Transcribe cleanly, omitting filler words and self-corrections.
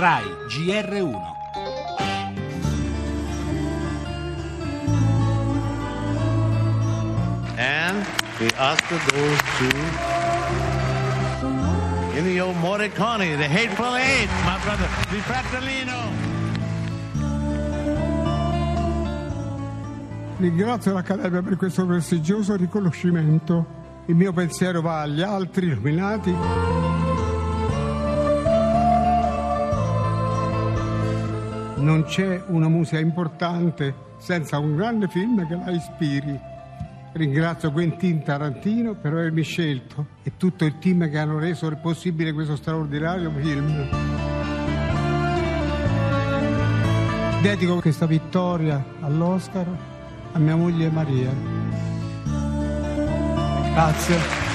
Rai GR1. And the Oscar goes to Ennio Morricone, The Hateful Eight, my brother, the Pratolino. Ringrazio l'Accademia per questo prestigioso riconoscimento. Il mio pensiero va agli altri illuminati. Non c'è una musica importante senza un grande film che la ispiri. Ringrazio Quentin Tarantino per avermi scelto e tutto il team che hanno reso possibile questo straordinario film. Dedico questa vittoria all'Oscar a mia moglie Maria. Grazie.